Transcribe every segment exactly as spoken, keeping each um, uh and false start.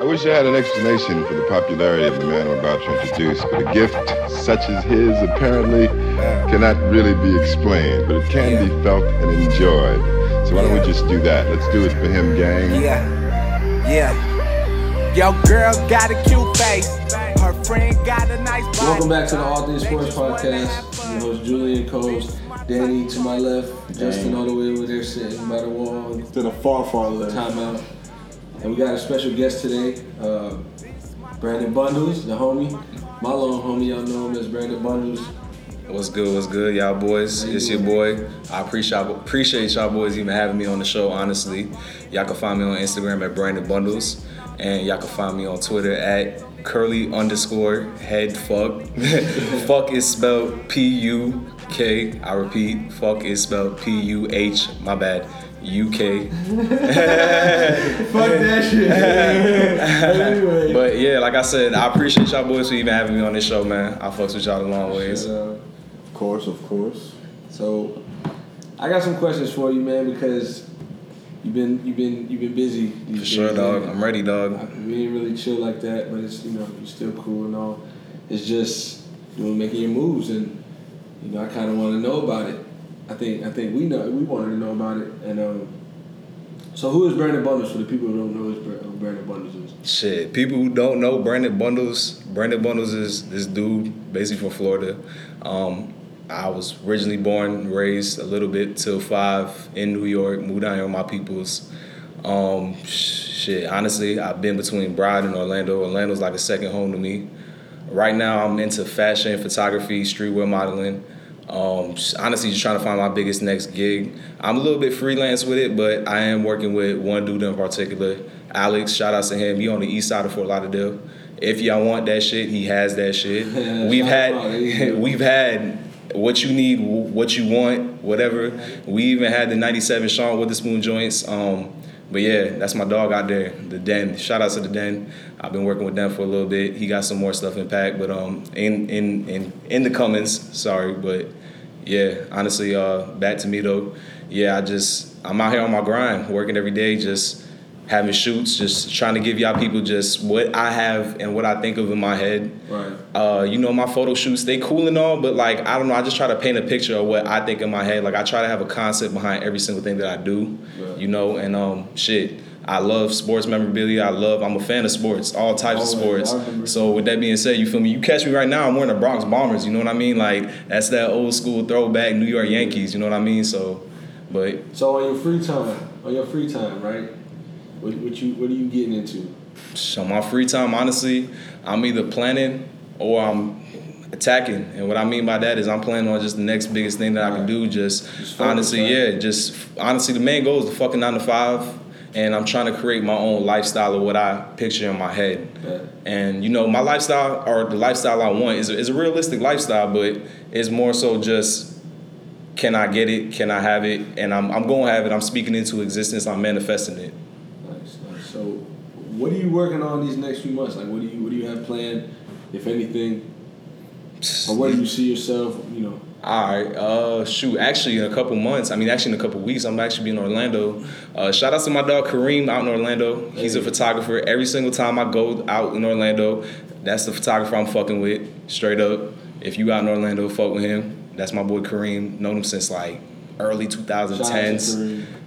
I wish I had an explanation for the popularity of the man I'm about to introduce, but a gift such as his apparently cannot really be explained, but it can yeah. be felt and enjoyed. So why yeah. don't we just do that? Let's do it for him, gang. Yeah, yeah. Yo, girl got a cute face. Her friend got a nice body. Welcome back to the All Things Sports Podcast. Your host Julian Coles, Danny to my left, Justin all the way over there sitting by the wall. To the far, far left. Timeout. And we got a special guest today, uh, Brandon Bundles, the homie. My long homie, y'all know him as Brandon Bundles. What's good, what's good, y'all boys? It's your boy. I appreciate, appreciate y'all boys even having me on the show, honestly. Y'all can find me on Instagram at Brandon Bundles. And y'all can find me on Twitter at curly underscore head fuck. Fuck is spelled P U K. I repeat, fuck is spelled P U H. My bad. U K. Fuck that shit. But yeah, like I said, I appreciate y'all boys for even having me on this show, man. I fucks with y'all a long ways. Uh, of course, of course. So I got some questions for you, man, because you've been you've been you've been busy. These for days, sure, dog. Man. I'm ready, dog. I, we ain't really chill like that, but it's you know you're still cool and all. It's just you know making your moves, and you know I kind of want to know about it. I think I think we know we wanted to know about it, and um, so who is Brandon Bundles for the people who don't know who Brandon Bundles is? Shit, people who don't know Brandon Bundles, Brandon Bundles is this dude basically from Florida. Um, I was originally born, raised a little bit till five in New York, moved down here with my peoples. Um, shit, honestly, I've been between Broward and Orlando. Orlando's like a second home to me. Right now, I'm into fashion, photography, streetwear modeling. Um, honestly, just trying to find my biggest next gig. I'm a little bit freelance with it, but I am working with one dude in particular, Alex. Shout out to him. He on the east side of Fort Lauderdale. If y'all want that shit, he has that shit. Yeah, we've had, we've had what you need, what you want, whatever. We even had the ninety-seven Sean Witherspoon joints. Um, but yeah, that's my dog out there, the Den. Shout out to the Den. I've been working with Den for a little bit. He got some more stuff in pack, but um, in in in in the Cummins. Sorry, but. Yeah, honestly, uh, back to me though. Yeah, I just, I'm out here on my grind, working every day, just having shoots, just trying to give y'all people just what I have and what I think of in my head. Right. Uh, you know, my photo shoots, they cool and all, but like, I don't know, I just try to paint a picture of what I think in my head. Like, I try to have a concept behind every single thing that I do, right. you know, and um, shit. I love sports memorabilia. I love, I'm a fan of sports, all types Always. of sports. So with that being said, you feel me? You catch me right now, I'm wearing a Bronx Bombers, you know what I mean? Like, that's that old school throwback New York Yankees, you know what I mean? So, but. So on your free time, on your free time, right? What, what, you, what are you getting into? So my free time, honestly, I'm either planning or I'm attacking. And what I mean by that is I'm planning on just the next biggest thing that all I can right. do. Just, just focus, honestly, right? yeah, just, honestly, the main goal is the fucking nine to five. And I'm trying to create my own lifestyle of what I picture in my head. Yeah. And, you know, my lifestyle or the lifestyle I want is a, is a realistic lifestyle, but it's more so just, can I get it? Can I have it? And I'm I'm going to have it. I'm speaking into existence. I'm manifesting it. Nice, nice. So what are you working on these next few months? Like, what do you what do you have planned, if anything? Or where do you see yourself, you know? All right, uh, shoot, actually in a couple months, I mean, actually in a couple weeks, I'm actually be in Orlando. Uh, shout out to my dog Kareem out in Orlando. He's a photographer. Every single time I go out in Orlando, that's the photographer I'm fucking with, straight up. If you out in Orlando, fuck with him. That's my boy Kareem. Known him since like early twenty tens.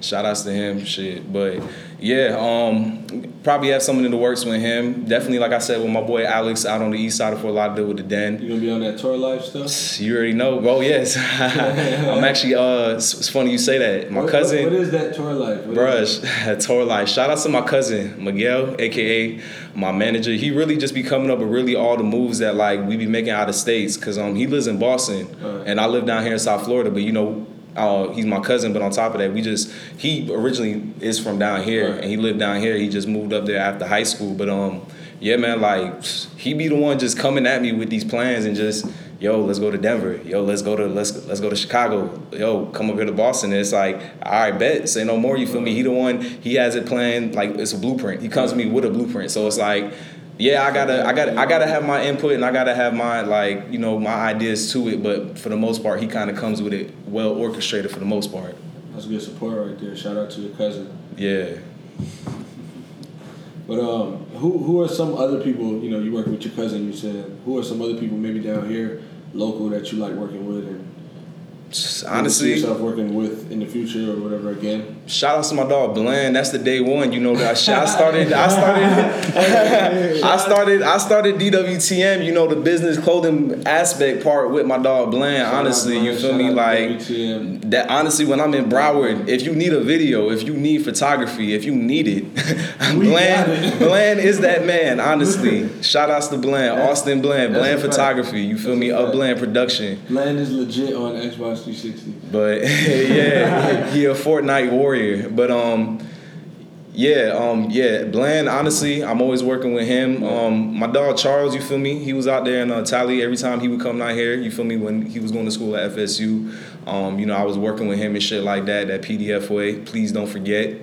Shout outs to him, shit. But yeah, um, probably have something in the works with him. Definitely, like I said, with my boy Alex out on the east side of Fort Lauderdale with the Den. You gonna be on that tour life stuff? You already know, bro. Yes, I'm actually. Uh, it's funny you say that. My what, cousin. What, what is that tour life, what bruh? Tour life. Shout outs to my cousin Miguel, aka my manager. He really just be coming up with really all the moves that like we be making out of states, cause um he lives in Boston right. and I live down here in South Florida, but you know. Uh, he's my cousin, but on top of that, we just he originally is from down here, right. and he lived down here. He just moved up there after high school. But um, yeah, man, like he be the one just coming at me with these plans and just yo, let's go to Denver, yo, let's go to let's let's go to Chicago, yo, come up here to Boston. And it's like, all right, bet, say no more. You feel me? He the one. He has it planned like it's a blueprint. He comes to me with a blueprint, so it's like. Yeah, I gotta, I gotta, I gotta have my input and I gotta have my like, you know, my ideas to it. But for the most part, he kind of comes with it well orchestrated for the most part. That's good support right there. Shout out to your cousin. Yeah. But But um, who who are some other people, you know, you work with your cousin, you said, who are some other people maybe down here, local, that you like working with and honestly you yourself working with in the future or whatever again? Shout out to my dog Bland. That's the day one, you know, that I started I started I started I started D W T M, you know, the business clothing aspect part with my dog Bland. Shout honestly, Bland, you feel me? Like W T M. That honestly when I'm in Broward, if you need a video, if you need photography, if you need it, Bland it. Bland is that man, honestly. Shout outs to Bland, that's, Austin Bland, Bland Photography, you feel that's me? Up Bland Production. Bland is legit on Xbox three sixty. But yeah, he a Fortnite warrior. But um, yeah, um, yeah. Bland, honestly, I'm always working with him. Um, my dog Charles, you feel me? He was out there in uh, Tally every time he would come down here. You feel me? When he was going to school at F S U, um, you know, I was working with him and shit like that. That P D F way. Please don't forget.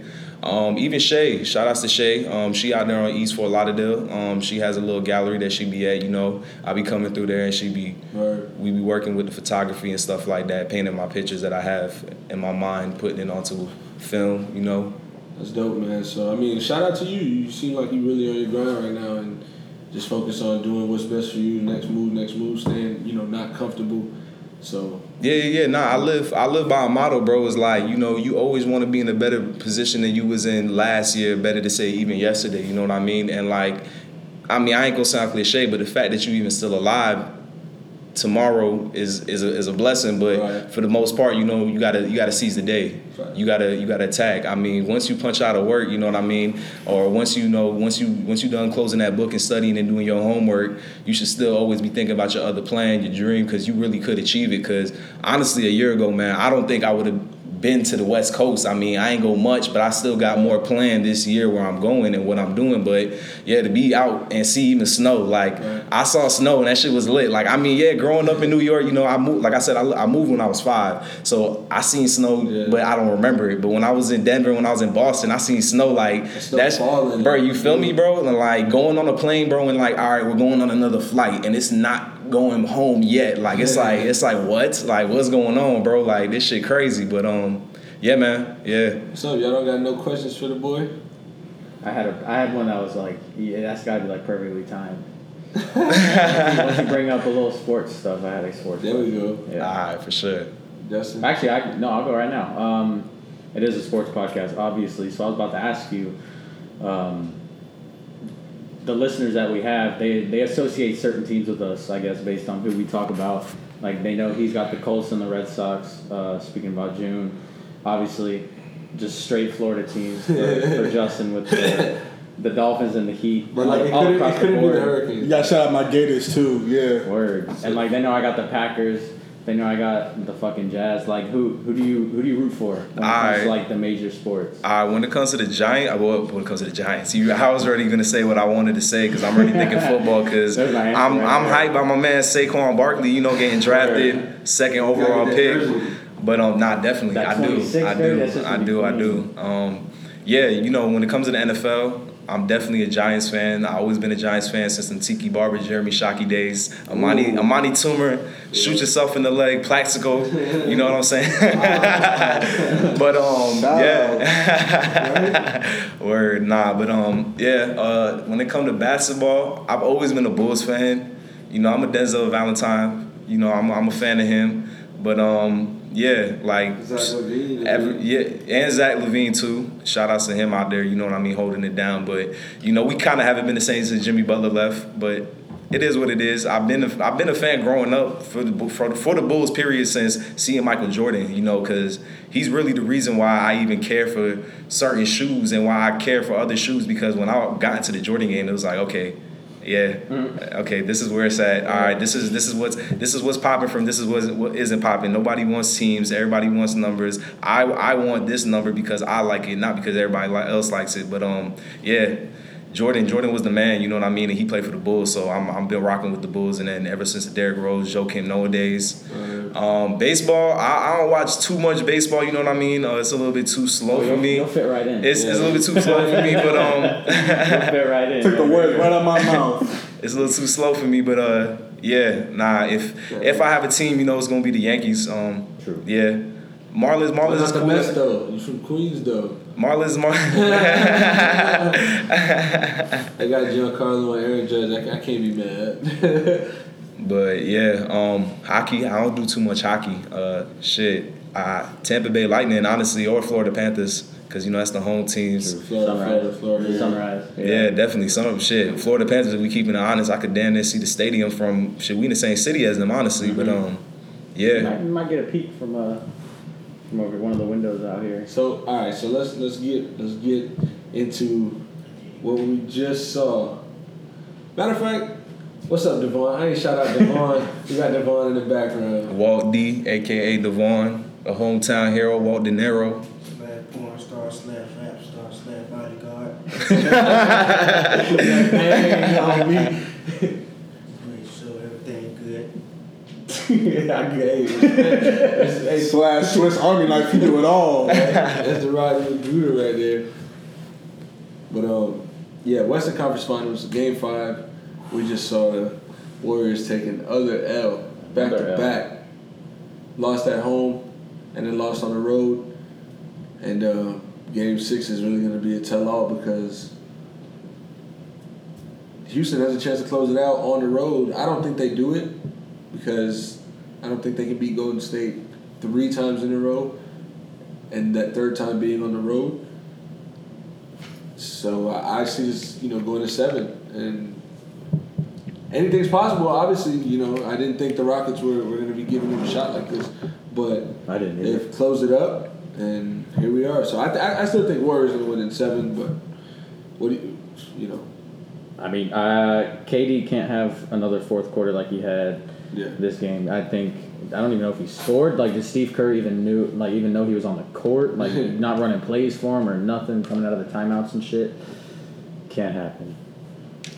Um, even Shay, shout outs to Shay. Um, she out there on East Fort Lauderdale. Um, she has a little gallery that she be at, you know. I be coming through there and she be, right. we be working with the photography and stuff like that, painting my pictures that I have in my mind, putting it onto film, you know. That's dope, man. So, I mean, shout out to you. You seem like you really on your grind right now and just focus on doing what's best for you, next move, next move, staying, you know, not comfortable. So yeah, yeah, yeah, nah, I live I live by a motto, bro. It's like, you know, you always want to be in a better position than you was in last year, better to say even yesterday, you know what I mean? And like, I mean, I ain't gonna sound cliche, but the fact that you even still alive tomorrow is is a, is a blessing, but right. for the most part, you know, you gotta you gotta seize the day. Right. You gotta you gotta attack. I mean, once you punch out of work, you know what I mean, or once you know once you once you done closing that book and studying and doing your homework, you should still always be thinking about your other plan, your dream, because you really could achieve it. Because honestly, a year ago, man, I don't think I would have been to the West Coast. I mean, I ain't go much, but I still got more planned this year where I'm going and what I'm doing. But yeah, to be out and see even snow, like right. I saw snow and that shit was lit. Like, I mean, yeah, growing up in New York, you know, I moved, like I said, I, I moved when I was five. So I seen snow, yeah. but I don't remember it. But when I was in Denver, when I was in Boston, I seen snow, like snow that's, falling, bro, you feel me, bro? And like going on a plane, bro, and like, all right, we're going on another flight and it's not going home yet. Like it's yeah. like it's like what? Like what's going on, bro? Like this shit crazy. But um yeah, man. Yeah. What's up? Y'all don't got no questions for the boy? I had a I had one that was like, yeah, that's gotta be like perfectly timed. Once you bring up a little sports stuff, I had a sports There question. We go. Yeah. Alright, for sure. Justin. Actually I no, I'll go right now. Um it is a sports podcast, obviously. So I was about to ask you, um the listeners that we have, they they associate certain teams with us, I guess, based on who we talk about. Like, they know he's got the Colts and the Red Sox, uh, speaking about June. Obviously, just straight Florida teams for, for Justin with the, the Dolphins and the Heat. But, like, like it all across it the board. Be the Hurricanes. You got to shout out my Gators, too. Yeah. Word. And, like, they know I got the Packers. They know I got the fucking Jazz. Like, who who do you who do you root for when it comes right. to, like, the major sports? Uh, when it comes to the Giants, well, when it comes to the Giants, you, I was already going to say what I wanted to say because I'm already thinking football because I'm right I'm hyped by my man Saquon Barkley, you know, getting drafted, second overall pick. Early. But, um, nah, definitely. I do. I do. Right? I do. I do. Um, yeah, you know, when it comes to the N F L, I'm definitely a Giants fan. I've always been a Giants fan since the Tiki Barber, Jeremy Shockey days. Amani, Ooh. Amani Toomer, shoot yourself in the leg, Plaxico. You know what I'm saying? but um, Shout yeah, word nah. But um, yeah. Uh, when it comes to basketball, I've always been a Bulls fan. You know, I'm a Denzel Valentine. You know, I'm I'm a fan of him. But um. Yeah, like Zach Levine, every, yeah, and Zach Levine too. Shout outs to him out there. You know what I mean, holding it down. But you know, we kind of haven't been the same since Jimmy Butler left. But it is what it is. I've been a, I've been a fan growing up for the for, for the Bulls period since seeing Michael Jordan. You know, because he's really the reason why I even care for certain shoes and why I care for other shoes. Because when I got into the Jordan game, it was like, okay. Yeah. Mm. Okay. This is where it's at. All right. This is this is what's this is what's popping from. This is what what isn't popping. Nobody wants teams. Everybody wants numbers. I I want this number because I like it, not because everybody else likes it. But um, yeah, Jordan Jordan was the man. You know what I mean? And he played for the Bulls, so I'm I'm been rocking with the Bulls. And then ever since the Derrick Rose, Joakim Noah days. Mm. Um, baseball. I, I don't watch too much baseball. You know what I mean? Uh, it's a little bit too slow oh, for me. You'll fit right in. It's yeah. it's a little bit too slow for me, but um, you'll fit right in. Took the words right out of my mouth. It's a little too slow for me, but uh, yeah, nah. If if I have a team, you know, it's gonna be the Yankees. Um, True. Yeah, Marlins. Marlins is cool. Best, though. You from Queens, though. Marlins, Marlins. They got Giancarlo and Aaron Judge. I, I can't be mad. But yeah, um, hockey. I don't do too much hockey. Uh, shit. I, Tampa Bay Lightning, honestly, or Florida Panthers, because you know that's the home teams. Sure, Florida, Florida, Florida, yeah. Sunrise. Yeah. yeah, definitely. Some shit. Florida Panthers. If we keeping it honest, I could damn near see the stadium from. Shit, we in the same city as them, honestly. Mm-hmm. But um, yeah. You might, you might get a peek from uh from over one of the windows out here. So all right, so let's let's get let's get into what we just saw. Matter of fact. What's up, Devon? I ain't shout out Devon. We got Devon in the background. Walt D, a k a. Devon, a hometown hero, Walt De Niro. Bad porn star slash rap star slash bodyguard. Hey, homie. Make sure everything good. Yeah, I get it. Slash Swiss Army knife, you do it all. That's the Rodney Magruder right there. But, um, yeah, Western Conference Finals, Game five. We just saw the Warriors taking other L back other to L. back. Lost at home and then lost on the road. And uh, game six is really going to be a tell-all because Houston has a chance to close it out on the road. I don't think they do it because I don't think they can beat Golden State three times in a row, and that third time being on the road. So I see this, you know, going to seven and. Anything's possible, obviously. You know, I didn't think the Rockets were, were going to be giving them a shot like this, but I didn't they've closed it up, and here we are. So I, th- I still think Warriors are going to win in seven, but what do you, you know? I mean, uh, K D can't have another fourth quarter like he had yeah. this game. I think I don't even know if he scored. Like, did Steve Curry even knew? Like, even know he was on the court? Like, not running plays for him or nothing coming out of the timeouts and shit. Can't happen.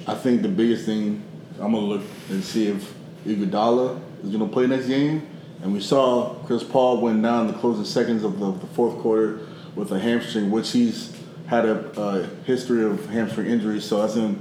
I think the biggest thing. I'm going to look and see if Iguodala is going to play next game. And we saw Chris Paul went down in the closing seconds of the, the fourth quarter with a hamstring, which he's had a uh, history of hamstring injuries. So that's going to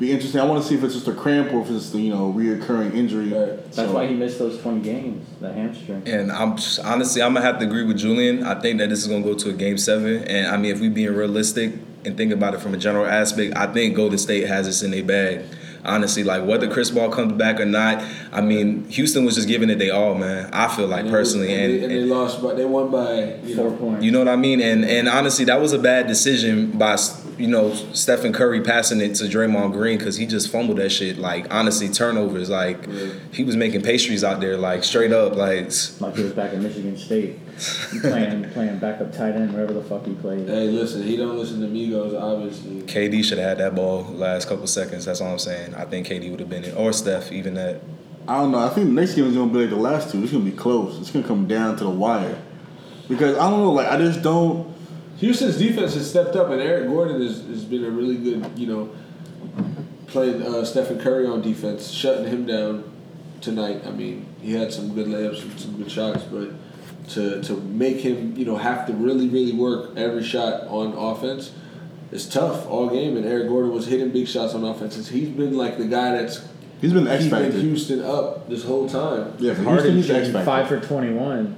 be interesting. I want to see if it's just a cramp or if it's, you know, reoccurring injury. Right. That's so. Why he missed those twenty games, the hamstring. And I'm just, honestly, I'm going to have to agree with Julian. I think that this is going to go to a game seven. And, I mean, if we're being realistic and think about it from a general aspect, I think Golden State has this in their bag. Honestly, like, whether Chris Paul comes back or not, I mean, Houston was just giving it they all, man. I feel like, and personally. And, and, and, and they lost, but they won by you four know, points. You know what I mean? And and honestly, that was a bad decision by, you know, Stephen Curry passing it to Draymond Green because he just fumbled that shit. Like, honestly, turnovers. Like, yeah. He was making pastries out there, like, straight up. Like, like he was back in Michigan State playing playing backup tight end, wherever the fuck he played. Hey, listen, he don't listen to Migos, obviously. K D should have had that ball last couple seconds. That's all I'm saying. I think K D would have been in, or Steph, even that. I don't know. I think the next game is going to be like the last two. It's going to be close. It's going to come down to the wire. Because, I don't know, like, I just don't. Houston's defense has stepped up, and Eric Gordon has, has been a really good, you know, playing uh, Stephen Curry on defense, shutting him down tonight. I mean, he had some good layups and some good shots, but to, to make him, you know, have to really, really work every shot on offense. It's tough all game, and Eric Gordon was hitting big shots on offense. He's been like the guy that's he's been keeping Houston up this whole time. Yeah, Harden's shooting five for twenty-one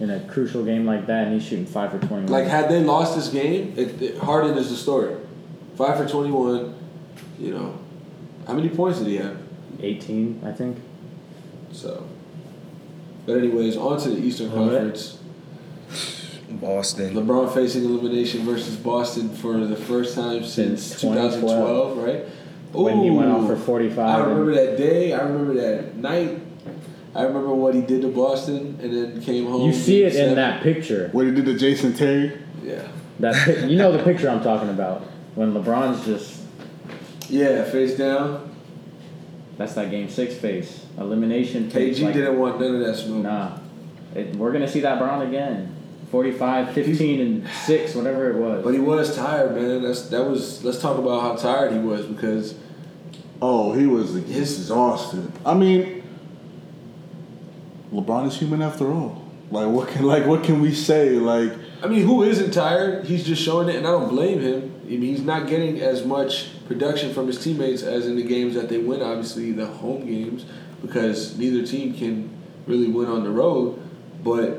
in a crucial game like that, and he's shooting five for twenty-one. Like, had they lost this game, it, it, Harden is the story. Five for twenty-one. You know, how many points did he have? Eighteen, I think. So, but anyways, on to the Eastern Conference. Boston. LeBron facing elimination versus Boston for the first time since twenty twelve, right? Ooh, when he went off for forty-five. I remember that day. I remember that night. I remember what he did to Boston and then came home. You see it in that picture. What he did to Jason Terry? Yeah. That, you know the picture I'm talking about. When LeBron's just... Yeah, face down. That's that game six face. Elimination face. K G like, didn't want none of that smoke. Nah. It, we're going to see that Bron again. forty-five, fifteen, and six, whatever it was. But he was tired, man. That's that was. Let's talk about how tired he was because, oh, he was exhausted. I mean, LeBron is human after all. Like what can like what can we say? Like, I mean, who isn't tired? He's just showing it, and I don't blame him. I mean, he's not getting as much production from his teammates as in the games that they win. Obviously, the home games, because neither team can really win on the road, but.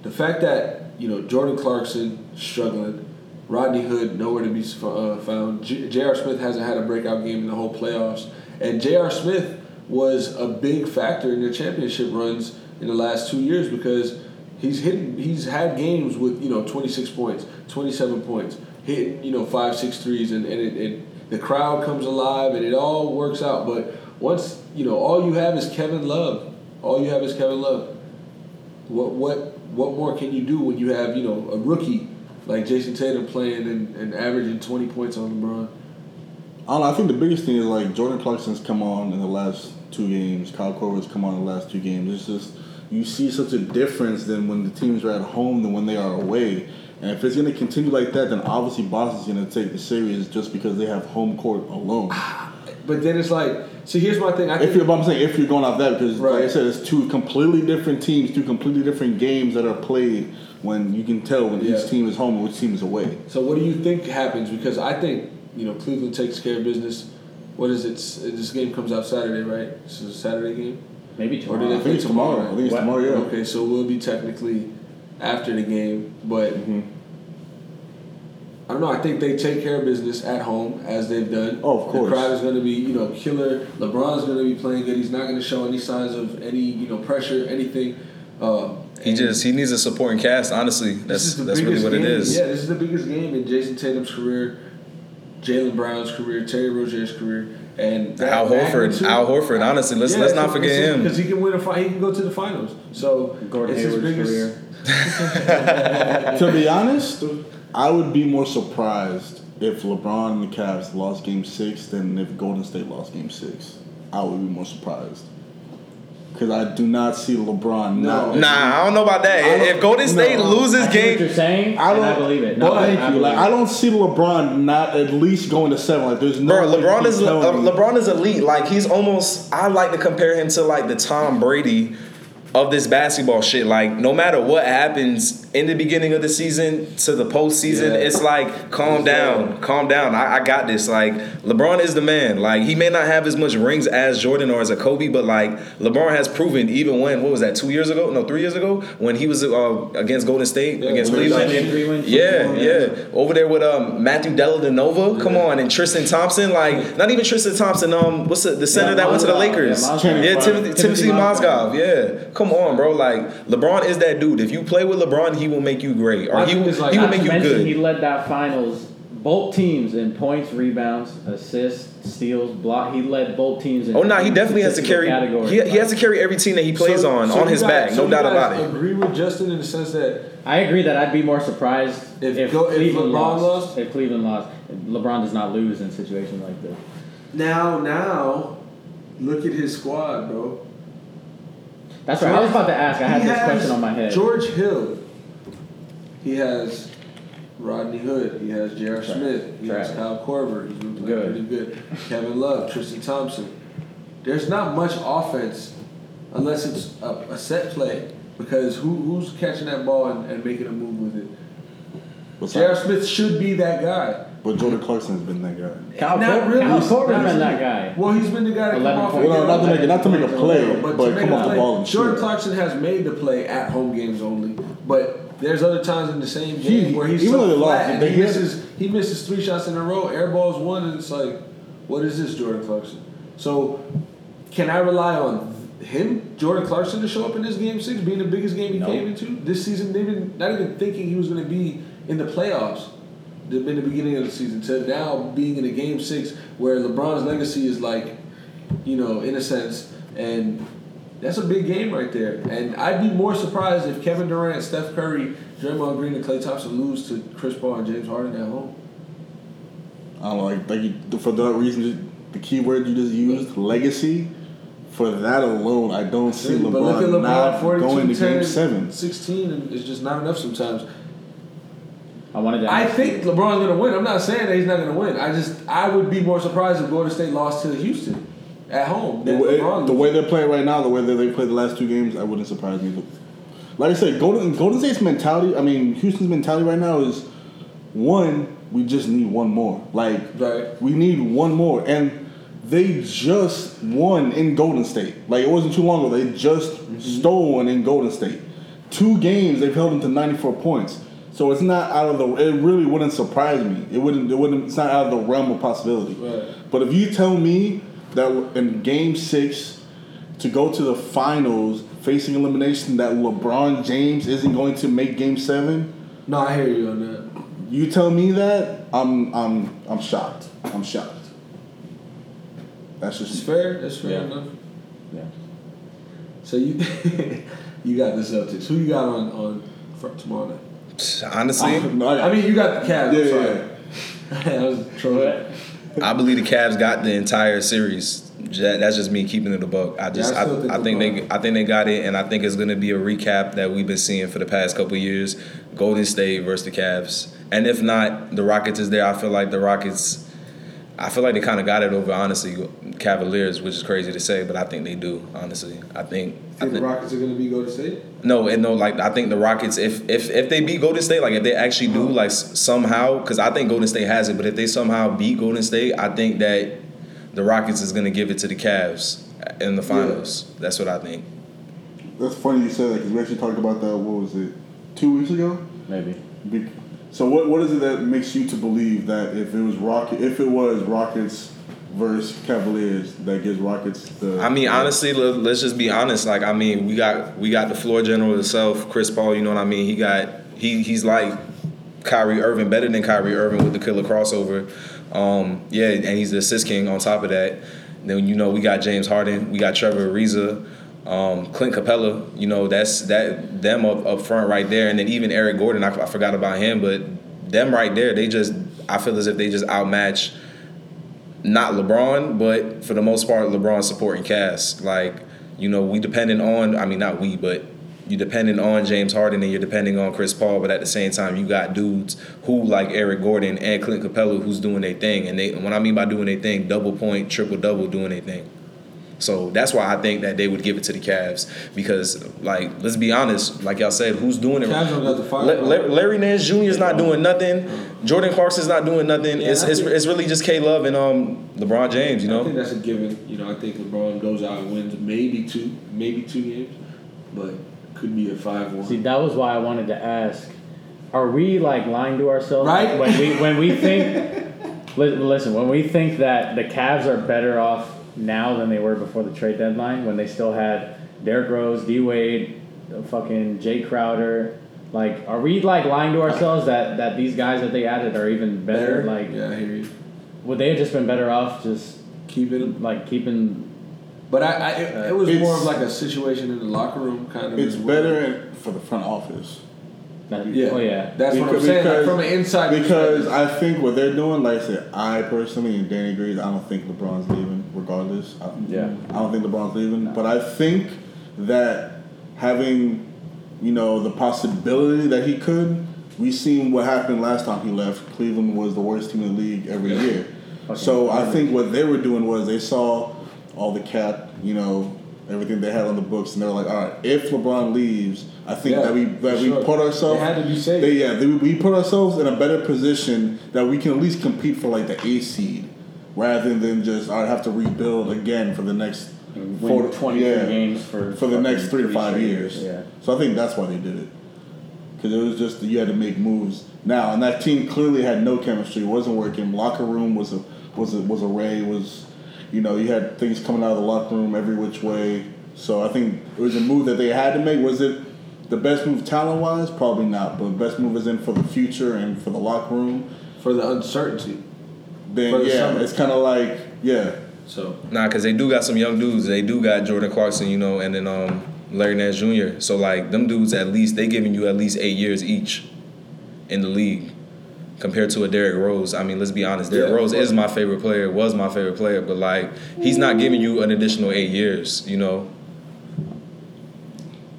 The fact that, you know, Jordan Clarkson struggling, Rodney Hood, nowhere to be uh, found. J R. Smith hasn't had a breakout game in the whole playoffs. And J R. Smith was a big factor in their championship runs in the last two years because he's hitting, he's had games with, you know, twenty-six points, twenty-seven points, hitting, you know, five, six threes, and, and it, it, the crowd comes alive and it all works out. But once, you know, all you have is Kevin Love. All you have is Kevin Love. What what what more can you do when you have, you know, a rookie like Jason Tatum playing and, and averaging twenty points on LeBron? I don't know. I think the biggest thing is, like, Jordan Clarkson's come on in the last two games. Kyle Korver's come on in the last two games. It's just you see such a difference than when the teams are at home than when they are away. And if it's going to continue like that, then obviously Boston's going to take the series just because they have home court alone. But then it's like, see, here's my thing. I if you're, I'm saying if you're going off that, because right. like I said, it's two completely different teams, two completely different games that are played when you can tell when yeah. each team is home and which team is away. So what do you think happens? Because I think, you know, Cleveland takes care of business. What is it? This game comes out Saturday, right? This is a Saturday game? Maybe tomorrow. Or do they play tomorrow? tomorrow? I think it's what? tomorrow, yeah. Okay, so we'll be technically after the game, but mm-hmm. I don't know. I think they take care of business at home as they've done. Oh, of course. The crowd is going to be, you know, killer. LeBron's going to be playing good. He's not going to show any signs of any, you know, pressure, anything. Uh, he just he needs a supporting cast. Honestly, that's that's really what game. it is. Yeah, this is the biggest game in Jason Tatum's career, Jaylen Brown's career, Terry Rozier's career, and Al Horford. Al Horford. Honestly, let's yeah, let's not forget him because he can win a fight. He can go to the finals. So Gordon it's Hayward's his biggest. Career. To be honest, I would be more surprised if LeBron and the Cavs lost Game Six than if Golden State lost Game Six. I would be more surprised because I do not see LeBron. No, now. nah, I don't know about that. If Golden State no, loses I game, what you're saying, I don't I believe it. No, thank I, I you. Like, I don't see LeBron not at least going to seven. Like, there's no. Bro, LeBron is uh, LeBron is elite. Like, he's almost. I like to compare him to like the Tom Brady of this basketball shit. Like, no matter what happens in the beginning of the season to the postseason, yeah. it's like, calm down, yeah. calm down. I, I got this. Like, LeBron is the man. Like, he may not have as much rings as Jordan or as a Kobe, but, like, LeBron has proven even when, what was that, two years ago? No, three years ago? When he was uh, against Golden State, yeah, against Cleveland. Like, yeah, yeah. Over there with um, Matthew Dellavedova, yeah. come on, and Tristan Thompson. Like, not even Tristan Thompson. Um, what's the, the center yeah, that Mozgov, went to the Lakers? Yeah, Mozgov, yeah Timothy, Timothy Mozgov. Mozgov. Yeah. Come on, bro. Like, LeBron is that dude. If you play with LeBron, he will make you great, or he, like, he will make you mention, good. He led that finals, both teams in points, rebounds, assists, steals, block. He led both teams in. Oh no, nah, he definitely has to carry. He, he has to carry every team that he plays so, on so on his guys, back, so no doubt about it. Agree with Justin in the sense that I agree that I'd be more surprised if, if, go, Cleveland if LeBron lost, lost. If Cleveland lost, LeBron does not lose in situations like this. Now, now, look at his squad, bro. That's right. I was about to ask. I had this question on my head. George Hill. He has Rodney Hood. He has J R. Smith. He has Kyle Korver. He's been playing pretty good. Kevin Love. Tristan Thompson. There's not much offense unless it's a, a set play, because who who's catching that ball and, and making a move with it? J R. Smith should be that guy. But Jordan Clarkson's been that guy. Kyle not Cor- really. Kyle Korver's been that guy. Well, he's been the guy that come off. Well, not, to make, not to make a play, but, but come off the ball. And Jordan shoot. Clarkson has made the play at home games only, but there's other times in the same game he, where he's so really flat lost. He, he, misses, he misses three shots in a row, air balls one, and it's like, what is this, Jordan Clarkson? So, can I rely on him, Jordan Clarkson, to show up in this Game Six, being the biggest game he nope. came into this season? They've been not even thinking he was going to be in the playoffs. They've been the beginning of the season to now being in a Game Six where LeBron's legacy is, like, you know, in a sense, and that's a big game right there. And I'd be more surprised if Kevin Durant, Steph Curry, Draymond Green, and Klay Thompson lose to Chris Paul and James Harden at home. I don't know, like, like for that reason, the key word you just used, legacy. For that alone, I don't see LeBron, but look at LeBron not going to Game Seven. sixteen is just not enough sometimes. I wanted to. I think you. LeBron's going to win. I'm not saying that he's not going to win. I just I would be more surprised if Golden State lost to Houston at home. The way, the way they're playing right now, the way that they played the last two games, I wouldn't surprise me. Like I said, Golden Golden State's mentality. I mean, Houston's mentality right now is one. We just need one more. Like right. we need one more, and they just won in Golden State. Like, it wasn't too long ago. They just mm-hmm. stole one in Golden State. Two games they've held them to ninety-four points. So it's not out of the. It really wouldn't surprise me. It wouldn't. It wouldn't. It's not out of the realm of possibility. Right. But if you tell me that in Game Six to go to the finals facing elimination, that LeBron James isn't going to make Game Seven. No, I hear you on that. You tell me that, I'm I'm I'm shocked. I'm shocked. That's just it's fair. That's fair yeah. enough. Yeah. So you you got the Celtics. Who you got on on for tomorrow night? Honestly, I, no, I, I mean you got the Cavs. Yeah, yeah, yeah. I was trolling. I believe the Cavs got the entire series. That, that's just me keeping it a buck. I just, yeah, I, I think, I think the they, I think they got it, and I think it's gonna be a recap that we've been seeing for the past couple of years: Golden State versus the Cavs, and if not, the Rockets is there. I feel like the Rockets. I feel like they kind of got it over, honestly, Cavaliers, which is crazy to say, but I think they do, honestly. I think. You think, I think the Rockets are going to beat Golden State? No, and no, like I think the Rockets, if if if they beat Golden State, like if they actually do, like somehow, because I think Golden State has it, but if they somehow beat Golden State, I think that the Rockets is going to give it to the Cavs in the finals. Yeah. That's what I think. That's funny you said that because we actually talked about that. What was it, two weeks ago? Maybe. Be- So what what is it that makes you to believe that if it was Rocket if it was Rockets versus Cavaliers that gives Rockets the? I mean, honestly, let's just be honest. Like, I mean, we got we got the floor general himself, Chris Paul. You know what I mean? He got he he's like Kyrie Irving, better than Kyrie Irving with the killer crossover. Um, yeah, and he's the assist king on top of that. Then you know we got James Harden, we got Trevor Ariza. Um, Clint Capella, you know, that's that them up, up front right there. And then even Eric Gordon, I, I forgot about him, but them right there, they just, I feel as if they just outmatch not LeBron, but for the most part, LeBron's supporting cast. Like, you know, we dependent on, I mean, not we, but you're depending on James Harden and you're depending on Chris Paul, but at the same time, you got dudes who, like Eric Gordon and Clint Capella, who's doing their thing. And they, when I mean by doing their thing, double point, triple double, doing their thing. So that's why I think that they would give it to the Cavs because, like, let's be honest, like y'all said, who's doing it? Cavs don't got the fire. Larry, Larry Nance Junior is not doing nothing. Jordan Clarkson's not doing nothing. Yeah, it's it's, think, it's really just K Love and um LeBron James. You know, I think that's a given. You know, I think LeBron goes out and wins maybe two, maybe two games, but could be a five one. See, that was why I wanted to ask: are we like lying to ourselves? Right. Like, when we when we think, listen, when we think that the Cavs are better off now than they were before the trade deadline, when they still had Derrick Rose, D Wade, fucking Jay Crowder. Like, are we like lying to ourselves that, that these guys that they added are even better? better? Like, yeah, I hear you. Would they have just been better off just keeping like keeping? But I, I it, uh, it was more of like a situation in the locker room kind of. It's better for the front office. That, yeah. Oh yeah, that's because, what I'm saying. Because, like, from an inside because I think what they're doing, like I said, I personally and Danny agrees. I don't think LeBron's leaving, regardless. I, yeah, I don't think LeBron's leaving, no. But I think that having, you know, the possibility that he could. We seen what happened last time he left. Cleveland was the worst team in the league every yeah. year. Okay. So I think what they were doing was they saw all the cap, you know, everything they had on the books, and they were like, all right, if LeBron leaves, I think yeah, that we that we sure. put ourselves. They had to be safe. They, yeah, they, we put ourselves in a better position that we can at least compete for like the eighth seed, rather than just I'd have to rebuild again for the next four, twenty yeah, games for for the next three to five straight. years. Yeah. So I think that's why they did it, because it was just you had to make moves now, and that team clearly had no chemistry, wasn't working. Locker room was a was a was a ray was. You know, you had things coming out of the locker room every which way. So I think it was a move that they had to make. Was it the best move talent-wise? Probably not. But the best move is in for the future and for the locker room. For the uncertainty. Then, for the yeah, summer. It's kind of like, yeah. So Nah, because they do got some young dudes. They do got Jordan Clarkson, you know, and then um, Larry Nance Junior So, like, them dudes at least, they giving you at least eight years each in the league. Compared to a Derrick Rose, I mean, let's be honest. Derrick yeah, Rose is my favorite player, was my favorite player, but, like, he's not giving you an additional eight years, you know?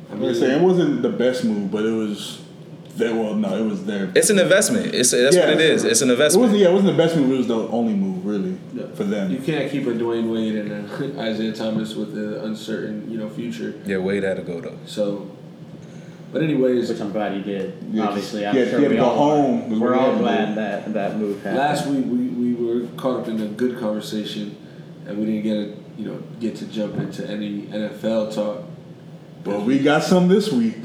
I mean, saying it wasn't the best move, but it was their, well, no, it was their. It's an investment. It's That's yeah, what it is. It's an investment. It wasn't, yeah, it wasn't the best move. It was the only move, really, yeah. for them. You can't keep a Dwayne Wade and a Isaiah Thomas with an uncertain, you know, future. Yeah, Wade had to go, though. So. But anyways, which I'm glad he did. Yeah, obviously, I'm yeah, sure yeah, we all home. We're all glad that that move happened. Last week we, we were caught up in a good conversation, and we didn't get a, you know get to jump into any N F L talk. But we got some this week.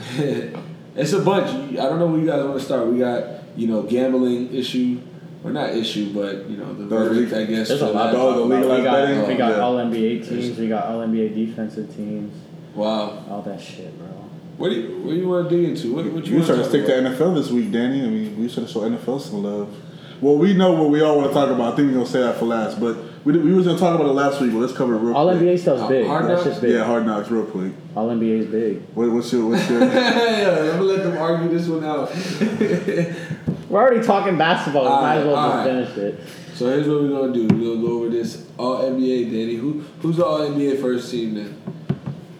It's a bunch. I don't know where you guys want to start. We got, you know, gambling issue. Or not issue, but, you know, the verdict, I guess. There's a lot. Of we got, um, we got yeah. all N B A teams. We got all N B A defensive teams. Wow. All that shit, bro. What do you, what do you want to dig into? What, what you we trying to stick about? to N F L this week, Danny. I mean, we should have show N F L some love. Well, we know what we all want to talk about. I think we're going to say that for last. But we we was going to talk about it last week, but let's cover it real all quick. All N B A stuff's big. Hard That's just big. Yeah, Hard Knocks real quick. All N B A's big. What, what's your... What's your yeah, I'm going to let them argue this one out. We're already talking basketball. We all might right, as well just right. finish it. So here's what we're going to do. We're going to go over this all N B A, Danny. Who Who's the all N B A first team then?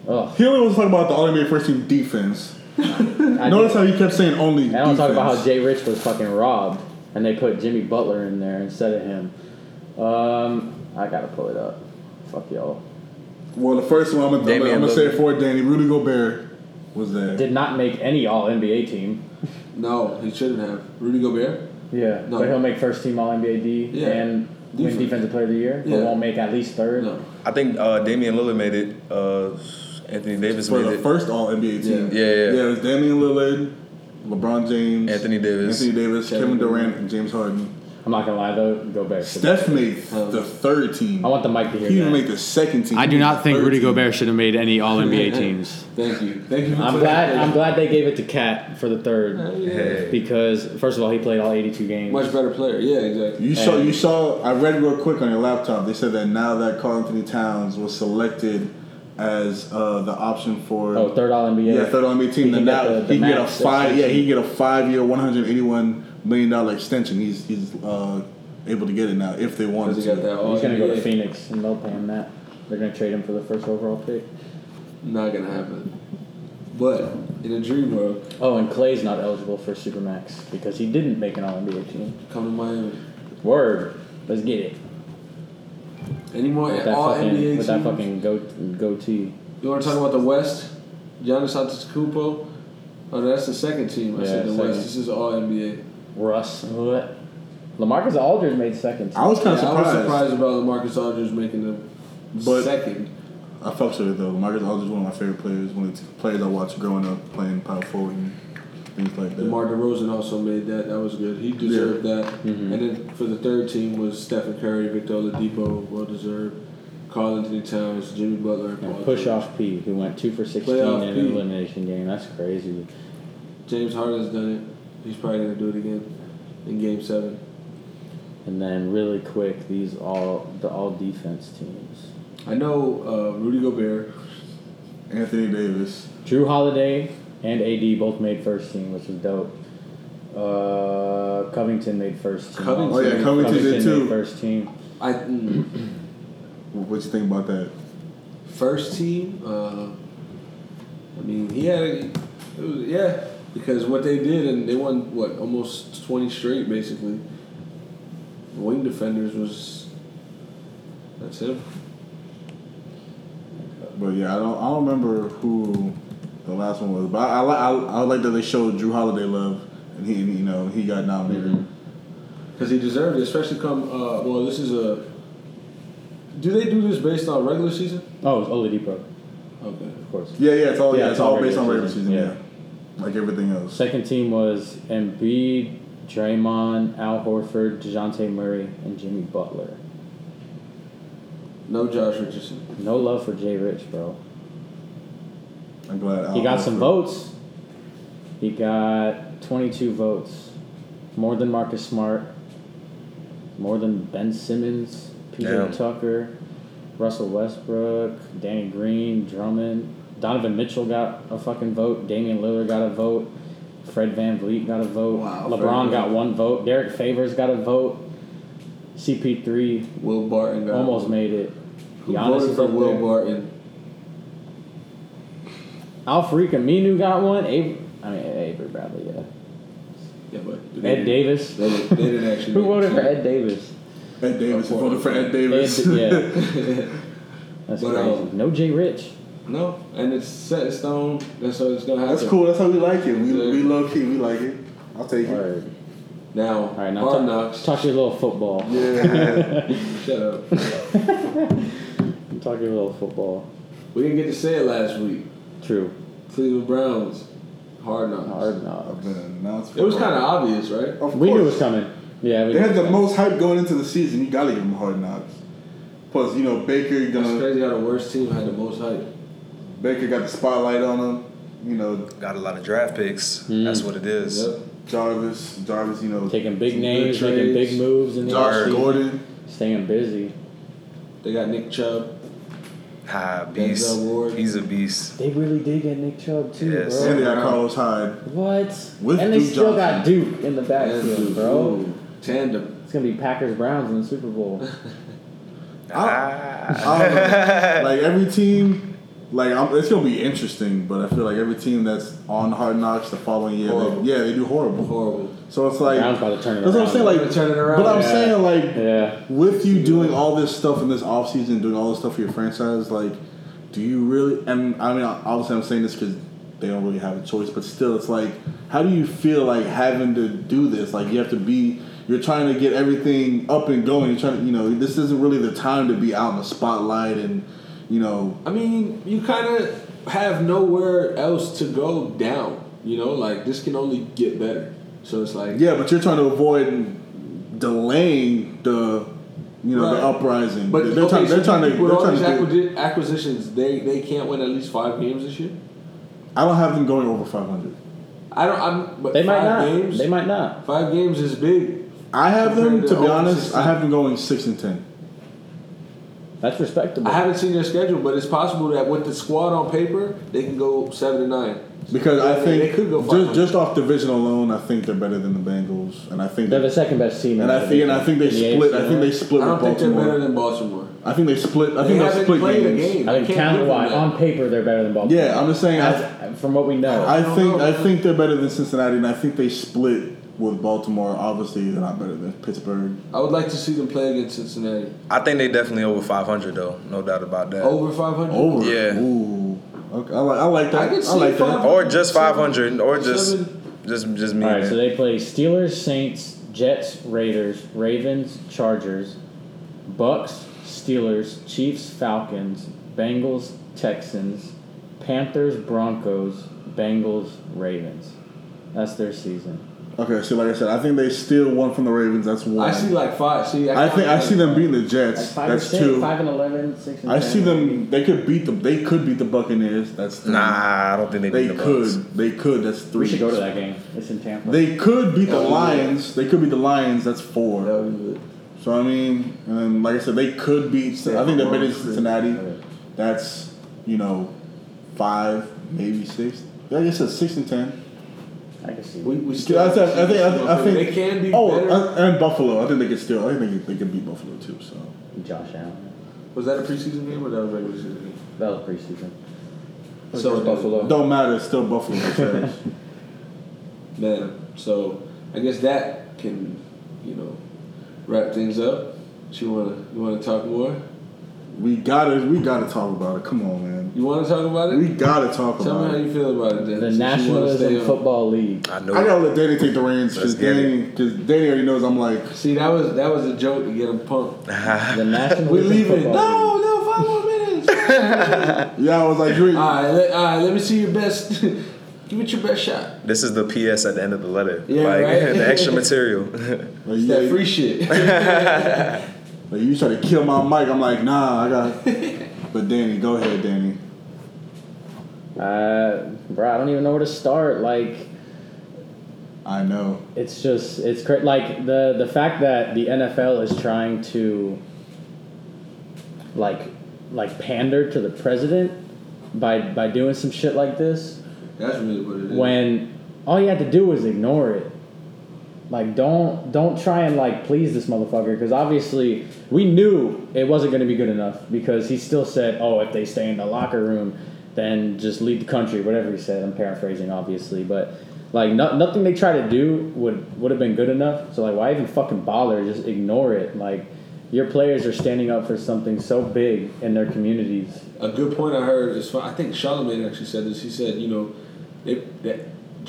Oh. He only was talking about the all N B A first team defense. Notice how he kept saying only defense. I don't talk about how Jay Rich was fucking robbed, and they put Jimmy Butler in there instead of him. Um, I got to pull it up. Fuck y'all. Well, the first one, I'm going to say it for Danny. Rudy Gobert was there. Did not make any all N B A team. No, he shouldn't have. Rudy Gobert? Yeah, no. But he'll make first team all N B A D yeah. and win Defensive Player of the Year, yeah. but won't make at least third. No. I think uh, Damian Lillard made it. Uh, Anthony Davis For made it. For the first all N B A team. Yeah, yeah. Yeah, yeah it was Damian Lillard, LeBron James, Anthony Davis, Anthony Davis, Kevin, Kevin Durant, and James Harden. I'm not gonna lie though, Gobert. Steph made um, the third team. I want the mic to hear. He didn't make the second team. I do not think Rudy Gobert should have made any all N B A teams. Thank you, thank you. For I'm glad. That. I'm glad they gave it to Cat for the third uh, yeah. hey. because first of all, he played all eighty-two games. Much better player. Yeah, exactly. You hey. saw. You saw. I read real quick on your laptop. They said that now that Karl Anthony Towns was selected as uh, the option for oh third all N B A. Yeah, third all N B A team. Then now he get a five. Yeah, he get a five-year, one hundred eighty-one. Million dollar extension. He's he's uh, able to get it now if they wanted to. He's gonna go to Phoenix and they'll pay him that. They're gonna trade him for the first overall pick. Not gonna happen. But in a dream world. Oh, and Clay's not eligible for Supermax because he didn't make an all N B A team. Come to Miami. Word. Let's get it. Any more all N B A with that fucking goatee. Go you want to talk about the West? Giannis Antetokounmpo. Oh, that's the second team. I yeah, said the second. West. This is all N B A. Russ, what? LaMarcus Aldridge made second. Team. I was kind of yeah, surprised. I was surprised about LaMarcus Aldridge making the but second. I fucks with it though. LaMarcus Aldridge is one of my favorite players. One of the players I watched growing up playing power forward and things like that. DeMar DeRozan also made that. That was good. He deserved yeah. that. Mm-hmm. And then for the third team was Stephen Curry, Victor Oladipo, well deserved. Karl Anthony Towns, Jimmy Butler, and push off P, who went two for sixteen Playoff in an elimination game. That's crazy. James Harden's done it. He's probably going to do it again in Game seven. And then really quick, these all the all-defense teams. I know uh, Rudy Gobert, Anthony Davis. Drew Holiday and A D both made first team, which was dope. Uh, Covington made first team. Covington, oh, yeah, Covington, Covington did too. Made first team. I, mm. What you think about that? First team? Uh, I mean, he had a, it was, yeah. Because what they did, and they won, what, almost twenty straight, basically. The wing defenders was... That's it. But, yeah, I don't I don't remember who the last one was. But I I, I, I like that they showed Drew Holiday love, and he, you know, he got nominated. Because mm-hmm. he deserved it, especially come... Uh, well, this is a... Do they do this based on regular season? Oh, it's Oladipo. Okay. Of course. Yeah, yeah, it's all, yeah, yeah, it's it's all, all based on regular season, season yeah. yeah. Like everything else. Second team was Embiid, Draymond, Al Horford, DeJounte Murray, and Jimmy Butler. No Josh Richardson. No love for Jay Rich, bro. I'm glad Al He got Horford. some votes. He got twenty-two votes. More than Marcus Smart. More than Ben Simmons, P J Tucker, Russell Westbrook, Danny Green, Drummond. Donovan Mitchell got a fucking vote. Damian Lillard got a vote. Fred VanVleet got a vote. Wow, LeBron got one vote. Derek Favors got a vote. C P three. Will Barton got almost made it. Who Giannis voted for Will there. Barton? Al-Farouq Aminu got one. Avery, I mean, Avery Bradley, yeah. Yeah, but they, Ed Davis. They, they didn't actually Who voted for Ed Davis? Ed Davis. Who voted for Ed Davis? Ed, yeah. That's but, crazy. Um, no Jay Rich. No, and it's set in stone. That's how it's gonna happen. That's cool. That's how we like it. We we love key. We like it. I'll take All right. it. Now, All right, now hard knocks. Talk your little football. Yeah. Shut up. Talk your little football. We didn't get to say it last week. True. Cleveland Browns. Hard Knocks. Hard Knocks. I've been announced for it was kind of obvious, right? Of course. We knew it was coming. Yeah, we they had the most hype going into the season. You gotta give them Hard Knocks. Plus, you know, Baker. It's crazy how the worst team had the most hype. Baker got the spotlight on him. You know, got a lot of draft picks. Mm. That's what it is. Yep. Jarvis, Jarvis, you know, taking big names, making big moves, and Eric Gordon staying busy. They got Nick Chubb. Ha, beast. He's a beast. They really did get Nick Chubb too, yes. bro. And they got Carlos Hyde. What? With and they Duke still Johnson. Got Duke in the backfield, bro. Ooh, tandem. It's gonna be Packers Browns in the Super Bowl. I, I don't know. Like every team, like I'm, it's gonna be interesting. But I feel like every team that's on Hard Knocks the following year, they, yeah, they do horrible, horrible. So it's like Browns about to turn it that's around. That's what I'm saying. Like turn it around. But I'm yeah. saying like yeah. with you doing all this stuff in this offseason, doing all this stuff for your franchise, like do you really? And I mean, obviously, I'm saying this because they don't really have a choice. But still, it's like, how do you feel like having to do this? Like you have to be. You're trying to get everything up and going. You're trying to, you know, this isn't really the time to be out in the spotlight and, you know. I mean, you kind of have nowhere else to go down, you know. Like, this can only get better. So it's like. Yeah, but you're trying to avoid delaying the, you know, right. the uprising. But they're, okay, trying, so they're trying to. With all these acquis- acquisitions, they, they can't win at least five games this year? I don't have them going over five hundred. I don't. I'm, but they might not. Games, they might not. Five games is big. I have them, to be honest, I have them going six and ten. That's respectable. I haven't seen their schedule, but it's possible that with the squad on paper, they can go seven and nine. Because I think, they could go just, just off division alone, I think they're better than the Bengals. And I think they're the second best team. And I think, and I think they split. I think they split with Baltimore. I don't think they're better than Baltimore. I think they split. I think they split games. I think talent-wise, on paper, they're better than Baltimore. Yeah, I'm just saying. I, from what we know, I think I think they're better than Cincinnati, and I think they split. With Baltimore, obviously, they're not better than Pittsburgh. I would like to see them play against Cincinnati. I think they definitely over five hundred, though. No doubt about that. Over five hundred? Over? Yeah. Ooh. Okay. I, like, I like that. I can see I like that. Or just five hundred. Or just, just, just me. All right, man. So they play Steelers, Saints, Jets, Raiders, Ravens, Chargers, Bucks, Steelers, Chiefs, Falcons, Bengals, Texans, Panthers, Broncos, Bengals, Ravens. That's their season. Okay, so like I said, I think they steal one from the Ravens. That's one. I see like five. See, I, I think I see them beating the Jets. Like five that's six, two. Five and eleven, six and I ten. See them. They could beat them. They could beat the Buccaneers. That's three. Nah. I don't think they. They beat the could. Bucks. They could. That's three. We should go to that game. It's in Tampa. They could beat the Lions. They could beat the Lions. That's four. That would be good. So I mean, and like I said, they could beat. Yeah, I think they're beating Cincinnati. Yeah. That's you know, five maybe six. I guess it's six and ten. I can see. We, we still. I think. I think. I think they can be. Oh, better. I, and Buffalo. I think they can still. I think they, they can beat Buffalo too. So. Josh Allen. Was that a preseason game or that was a regular season game? That was preseason. So, so was Buffalo. Don't matter. It's still Buffalo. Man, so I guess that can, you know, wrap things up. You wanna you wanna talk more? We gotta, we gotta talk about it. Come on, man. You wanna talk about it? We gotta talk Tell about it. Tell me how you feel about it, Danny. The Nationalism Football League. I know. I gotta let Danny take the reins because Danny, because Danny already knows I'm like. See, that was that was a joke to get him pumped. The Nationalism we leaving. No, no, five more minutes. Yeah, I was like, all right, let, all right, let me see your best. Give it your best shot. This is the P S at the end of the letter. Yeah, like right? The extra material. It's that free shit. Like you try to kill my mic, I'm like, nah, I got it. But Danny, go ahead, Danny. Uh, bro, I don't even know where to start. Like, I know it's just it's cra- like the the fact that the N F L is trying to like like pander to the president by by doing some shit like this. That's really what it is. When all you had to do was ignore it. Like, don't don't try and, like, please this motherfucker. Because, obviously, we knew it wasn't going to be good enough. Because he still said, oh, if they stay in the locker room, then just leave the country. Whatever he said. I'm paraphrasing, obviously. But, like, no, nothing they try to do would, would have been good enough. So, like, why even fucking bother? Just ignore it. Like, your players are standing up for something so big in their communities. A good point I heard is, I think Charlamagne actually said this. He said, you know, it, that...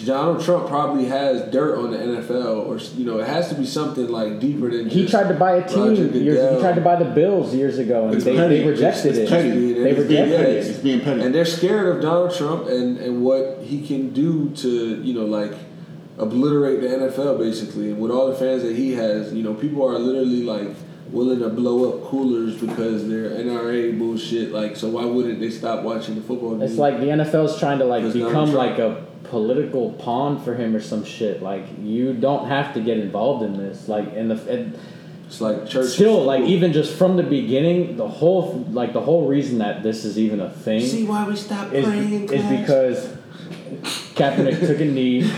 Donald Trump probably has dirt on the N F L, or you know, it has to be something like deeper than. He just tried to buy a team. Years, he tried to buy the Bills years ago, and they, they rejected it's, it's it. Petty. They it's rejected being, it. It's being petty, and they're scared of Donald Trump and, and what he can do to, you know, like obliterate the N F L basically, and with all the fans that he has, you know, people are literally like willing to blow up coolers because they're N R A bullshit. Like, so why wouldn't they stop watching the football? It's like the N F L's trying to like become like a political pawn for him or some shit. Like, you don't have to get involved in this. Like, in the and it's like church still like even just from the beginning, the whole like the whole reason that this is even a thing. See why we stopped is, playing is because Kaepernick took a knee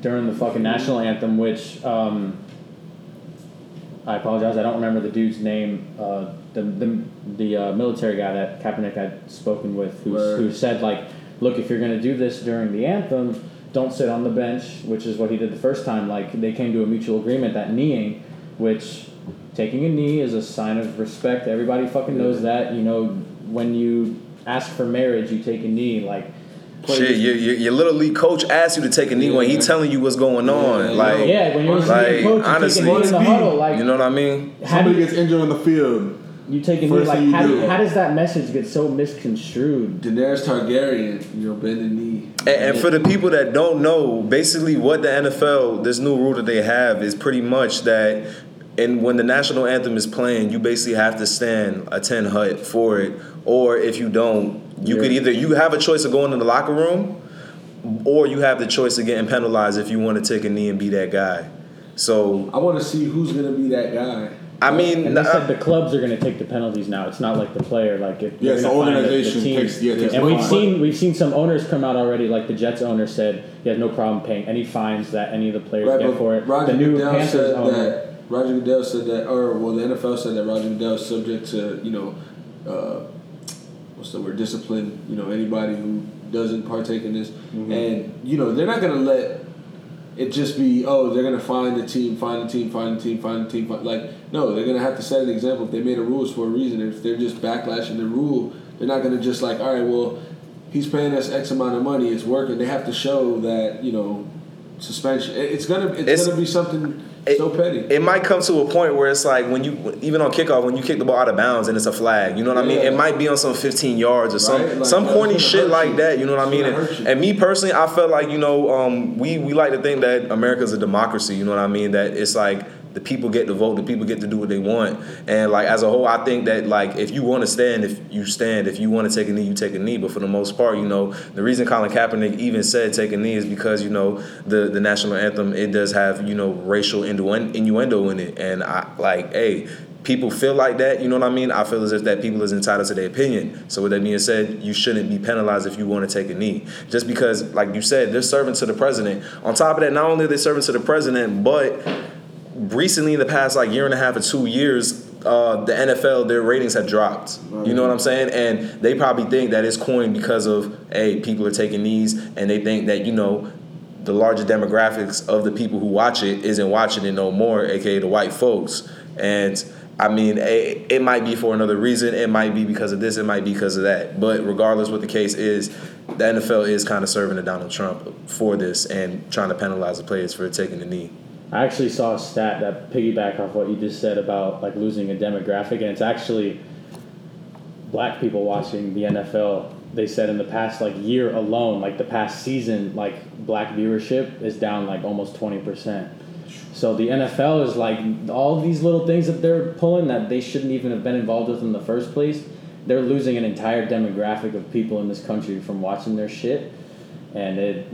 during the fucking national anthem, which um, I apologize, I don't remember the dude's name. Uh, the the the uh, military guy that Kaepernick had spoken with, who right. who said like, look, if you're going to do this during the anthem, don't sit on the bench, which is what he did the first time. Like, they came to a mutual agreement that kneeing, which taking a knee is a sign of respect. Everybody fucking knows that. You know, when you ask for marriage, you take a knee. Like, shit, your, your, your little league coach asked you to take a knee yeah, when he's telling you what's going on. Yeah, like, yeah, when you're like, league coach, honestly, you take a knee in the huddle. Like, you know what I mean? Somebody you, gets injured on the field. You take a knee. Like, how, do, how does that message get so misconstrued? Daenerys Targaryen, you know, bend the knee. And, and for the people that don't know, basically what the N F L, this new rule that they have is pretty much that, and when the national anthem is playing, you basically have to stand a ten hut for it, or if you don't, you yeah. could either you have a choice of going in the locker room, or you have the choice of getting penalized if you want to take a knee and be that guy. So I want to see who's gonna be that guy. I mean, and they said the clubs are going to take the penalties now. It's not like the player. Like, if yes, the organization the, the takes. Yeah, takes and we've fine. seen we've seen some owners come out already. Like the Jets owner said, he has no problem paying any fines that any of the players right, get for it. Roger the new Goodell Panthers said owner, that Roger Goodell said that, or well, the N F L said that Roger Goodell is subject to, you know, uh, what's the word, discipline. You know, anybody who doesn't partake in this, mm-hmm. and you know, they're not going to let it just be, oh, they're going to find the team, find the team, find the team, find the team. Find, like, no, they're going to have to set an example. If they made a rules for a reason, if they're just backlashing the rule, they're not going to just like, all right, well, he's paying us X amount of money, it's working. They have to show that, you know, suspension. It's going to it's, it's gonna be something it, so petty. It might come to a point where it's like when you, even on kickoff, when you kick the ball out of bounds and it's a flag, you know what yeah. I mean? It might be on some fifteen yards or some, right? like, some corny shit like you. that, you know what it's I mean? And, and me personally, I felt like, you know, um, we, we like to think that America's a democracy, you know what I mean? That it's like, the people get to vote, the people get to do what they want. And like as a whole, I think that like if you want to stand, if you stand, if you want to take a knee, you take a knee. But for the most part, you know, the reason Colin Kaepernick even said take a knee is because, you know, the, the national anthem, it does have, you know, racial innuendo in it. And I like, hey, people feel like that, you know what I mean? I feel as if that people is entitled to their opinion. So with that being said, you shouldn't be penalized if you want to take a knee. Just because, like you said, they're serving to the president. On top of that, not only are they serving to the president, but recently, in the past like year and a half or two years, uh, the N F L, their ratings have dropped. You know what I'm saying? And they probably think that it's coined because of, hey, people are taking knees, and they think that, you know, the larger demographics of the people who watch it isn't watching it no more, aka the white folks. And I mean, it, it might be for another reason. It might be because of this. It might be because of that. But regardless what the case is, the N F L is kind of serving to Donald Trump for this and trying to penalize the players for taking the knee. I actually saw a stat that piggyback off what you just said about like losing a demographic, and it's actually black people watching the N F L. They said in the past like year alone, like the past season, like black viewership is down like almost twenty percent. So the N F L is like all these little things that they're pulling that they shouldn't even have been involved with in the first place. They're losing an entire demographic of people in this country from watching their shit, and it.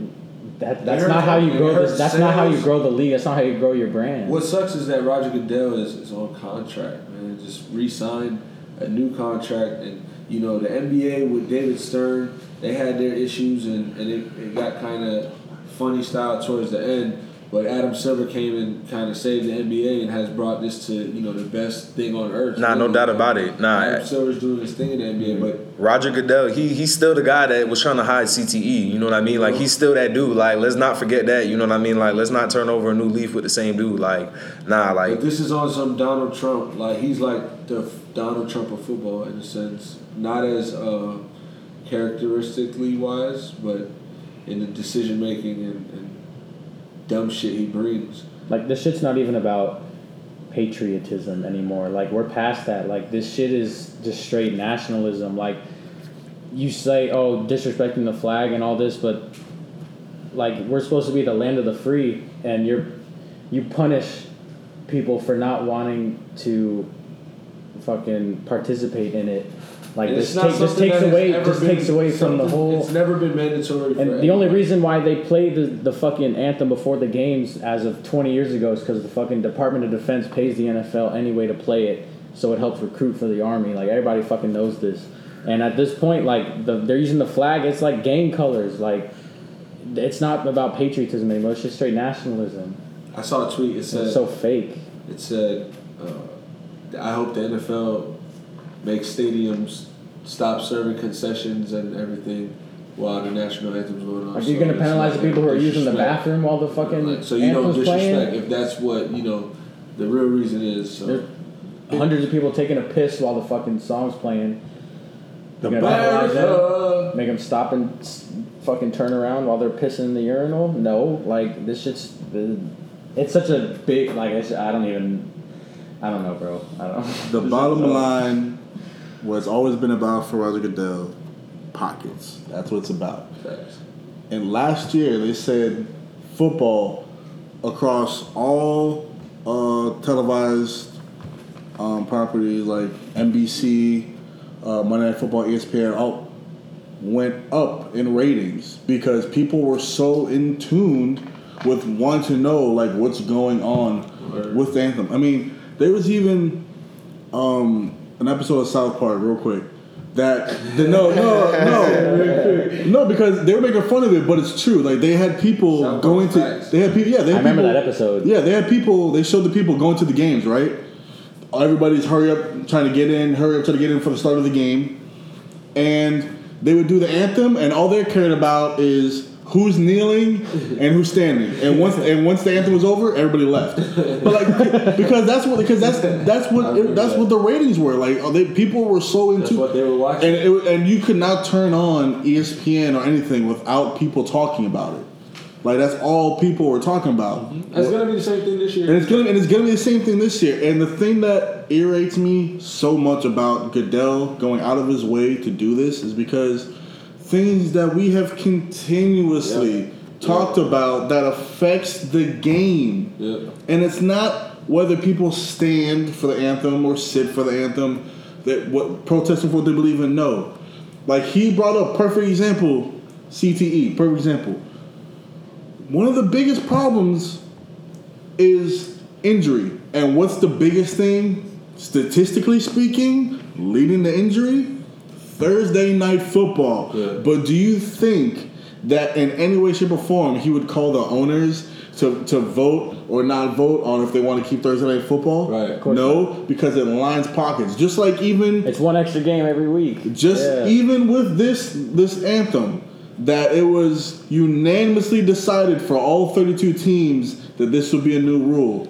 That, that's not how you grow. This, that's sales. not how you grow the league. That's not how you grow your brand. What sucks is that Roger Goodell is, is on contract, man. Just re-signed a new contract, and you know the N B A with David Stern, they had their issues, and, and it, it got kind of funny style towards the end. But Adam Silver came and kind of saved the N B A and has brought this to, you know, the best thing on earth. Nah, really. No doubt about it. Nah, Adam Silver's doing his thing in the N B A, but Roger Goodell, he he's still the guy that was trying to hide C T E. You know what I mean? Like, he's still that dude. Like, let's not forget that. You know what I mean? Like, let's not turn over a new leaf with the same dude. Like, nah, like. But this is on some Donald Trump. Like, he's like the Donald Trump of football in a sense, not as uh, characteristically wise, but and the decision making and, and dumb shit he brings. Like, this shit's not even about patriotism anymore. Like, we're past that. Like, this shit is just straight nationalism. Like, you say, oh, disrespecting the flag and all this, but like, we're supposed to be the land of the free, and you're you punish people for not wanting to fucking participate in it. Like, this, take, this takes away this been, takes away from the whole... It's never been mandatory. And the anyone. only reason why they play the, the fucking anthem before the games as of twenty years ago is because the fucking Department of Defense pays the N F L anyway to play it, so it helps recruit for the Army. Like, everybody fucking knows this. And at this point, like, the, they're using the flag. It's like gang colors. Like, it's not about patriotism anymore. It's just straight nationalism. I saw a tweet. It said... It's so fake. It said, uh, I hope the N F L... make stadiums stop serving concessions and everything while the national anthem's going on. Are you so going to penalize like the people who are using the bathroom while the fucking like, so you don't disrespect playing? If that's what, you know, the real reason is. So. There's hundreds of people taking a piss while the fucking song's playing. The them? Make them stop and fucking turn around while they're pissing in the urinal? No. Like, this shit's... It's such a big... Like, I don't even... I don't know, bro. I don't know. The bottom line... What's always been about for Roger Goodell, pockets. That's what it's about. Thanks. And last year they said football across all uh, televised um, properties like N B C, uh, Monday Night Football, E S P N, all went up in ratings because people were so in tune with wanting to know like what's going on right. with the anthem. I mean, there was even. Um, An episode of South Park, real quick. That the, no, no, no, no, because they were making fun of it, but it's true. Like they had people South going to, facts. they had people, yeah, they had I remember people, that episode. Yeah, they had people. They showed the people going to the games, right? Everybody's hurry up, trying to get in, hurry up, trying to get in for the start of the game, and they would do the anthem, and all they're caring about is who's kneeling and who's standing. And once and once the anthem was over, everybody left. But like because that's what because that's that's what it, that's that. what the ratings were. Like they, people were so into that's what they were watching. And it, and you could not turn on E S P N or anything without people talking about it. Like that's all people were talking about. Mm-hmm. That's well, gonna be the same thing this year. And it's gonna and it's gonna be the same thing this year. And the thing that irritates me so much about Goodell going out of his way to do this is because things that we have continuously yep. talked yep. about that affects the game. Yep. And it's not whether people stand for the anthem or sit for the anthem, that what protesting for what they believe in, no. Like he brought up perfect example, C T E, perfect example. One of the biggest problems is injury. And what's the biggest thing, statistically speaking, leading to injury? Thursday night football. Yeah. But do you think that in any way, shape, or form he would call the owners to, to vote or not vote on if they want to keep Thursday night football? Right. Of course no, not. Because it lines pockets. Just like even it's one extra game every week. Just yeah. even with this this anthem, that it was unanimously decided for all thirty-two teams that this would be a new rule.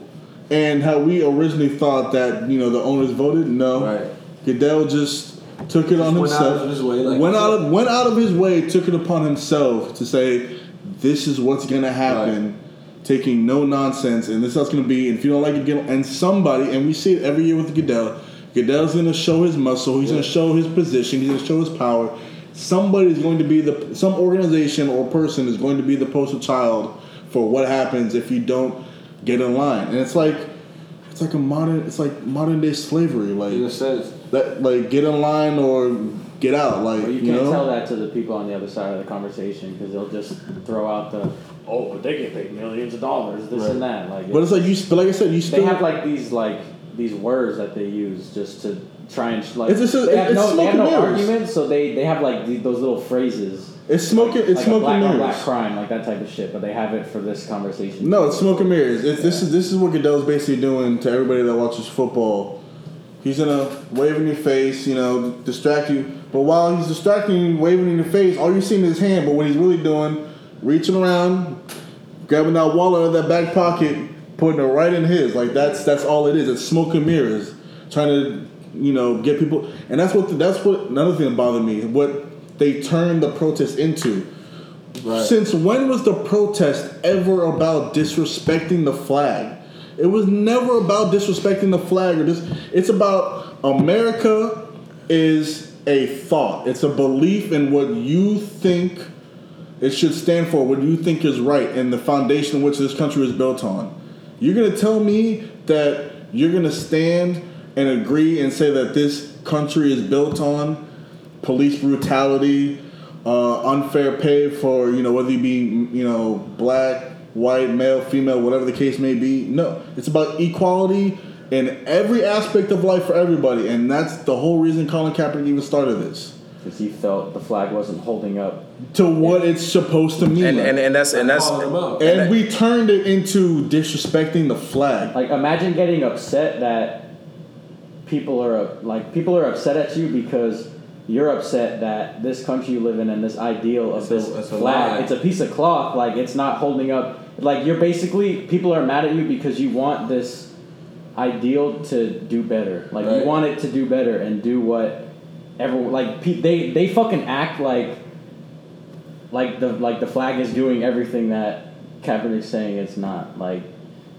And how we originally thought that, you know, the owners voted? No. Right. Goodell just Took it on went himself. Out of his way, like went out of went out of his way. Took it upon himself to say, "This is what's gonna happen." Right. Taking no nonsense, and this is how it's gonna be. And if you don't like it, get and somebody. And we see it every year with Goodell. Goodell's gonna show his muscle. He's yeah. gonna show his position. He's gonna show his power. Somebody's going to be the some organization or person is going to be the poster child for what happens if you don't get in line. And it's like it's like a modern it's like modern day slavery. Like in a sense. That, like, get in line or get out. Like, well, you can't you know? tell that to the people on the other side of the conversation because they'll just throw out the, oh, but they get paid millions of dollars, this right. and that. Like, but it's like you, but like I said, you still they have like these like these words that they use just to try and like. It's just a, they have it's no, smoke they have and no mirrors. Arguments, so they, they have like these, those little phrases. It's smoking. Like, it's like smoking mirrors. Black crime, like that type of shit. But they have it for this conversation. No, it's smoking mirrors. It's, yeah. This is this is what Goodell's basically doing to everybody that watches football. He's gonna wave in your face, you know, distract you. But while he's distracting you, waving in your face, all you're seeing is his hand. But what he's really doing, reaching around, grabbing that wallet out of that back pocket, putting it right in his. Like that's that's all it is. It's smoke and mirrors, trying to, you know, get people. And that's what the, that's what another thing that bothered me. What they turned the protest into Right. Since when was the protest ever about disrespecting the flag? It was never about disrespecting the flag. Or this, it's about America is a thought. It's a belief in what you think it should stand for, what you think is right, and the foundation which this country is built on. You're going to tell me that you're going to stand and agree and say that this country is built on police brutality, uh, unfair pay for, you know, whether you be, you know, black, white, male, female, whatever the case may be. No, it's about equality in every aspect of life for everybody, and that's the whole reason Colin Kaepernick even started this. Because he felt the flag wasn't holding up to what and, it's supposed to mean, and and, and that's and that's and, and, and we turned it into disrespecting the flag. Like, imagine getting upset that people are like people are upset at you because you're upset that this country you live in and this ideal of it's this a, it's flag, a it's a piece of cloth, like it's not holding up. Like, you're basically, people are mad at you because you want this ideal to do better. Like, right. you want it to do better and do what everyone, like, pe- they, they fucking act like, like the, like the flag is doing everything that Kaepernick's saying it's not, like.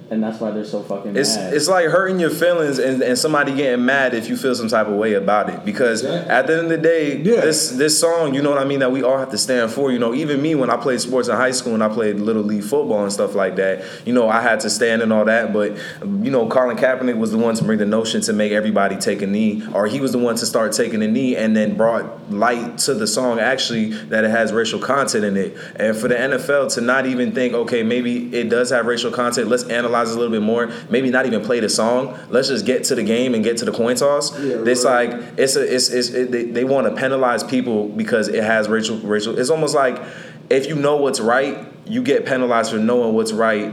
And that's why they're so fucking it's, mad. It's like hurting your feelings and, and somebody getting mad if you feel some type of way about it. Because yeah. at the end of the day, yeah. this this song, you know what I mean, that we all have to stand for. You know, even me, when I played sports in high school and I played Little League football and stuff like that, you know, I had to stand and all that. But, you know, Colin Kaepernick was the one to bring the notion to make everybody take a knee. Or he was the one to start taking a knee and then brought light to the song, actually, that it has racial content in it. And for the N F L to not even think, okay, maybe it does have racial content, let's analyze a little bit more, maybe not even play the song, let's just get to the game and get to the coin toss. Yeah, it's right. Like it's a it's, it's it, they, they want to penalize people because it has racial racial it's almost like if you know what's right, you get penalized for knowing what's right,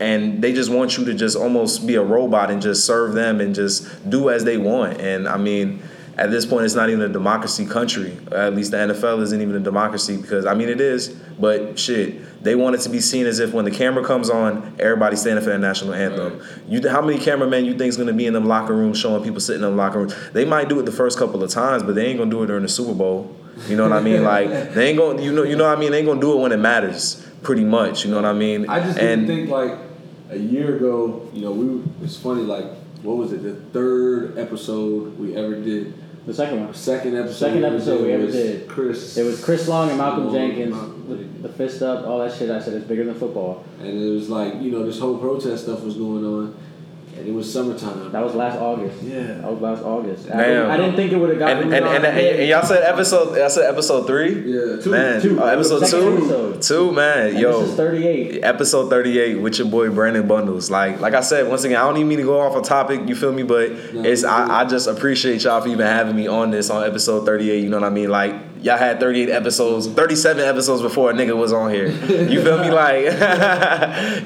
and they just want you to just almost be a robot and just serve them and just do as they want. And I mean, at this point, it's not even a democracy country. At least the N F L isn't even a democracy, because, I mean, it is, but shit, they want it to be seen as if when the camera comes on, everybody's standing for the national anthem. Right. You, how many cameramen you think is going to be in them locker rooms showing people sitting in the locker rooms? They might do it the first couple of times, but they ain't going to do it during the Super Bowl. You know what I mean? Like, they ain't going to, you know, you know what I mean? They ain't going to do it when it matters, pretty much. You know what I mean? I just didn't and, think, like, a year ago, you know, we it's funny, like, what was it, the third episode we ever did? The second one. Second episode. Second episode we ever did. Chris. It was Chris Long and Malcolm Long Jenkins. Malcolm. With the fist up, all that shit. I said it's bigger than football. And it was like, you know, this whole protest stuff was going on, and it was summertime. That was last August. Yeah. That was last August. I, didn't, I didn't think it would have gotten. And and, and, and and y'all said episode. I said episode three. Yeah. Two. Man. Two. Uh, episode two. Episode. Two. Man. And yo. This is thirty-eight. Episode thirty-eight with your boy Brandon Bundles. Like, like I said, once again, I don't even mean to go off a topic. You feel me? But no, it's I, I just appreciate y'all for even having me on this on episode thirty-eight. You know what I mean? Like, y'all had thirty-eight episodes, thirty-seven episodes before a nigga was on here. You feel me? Like,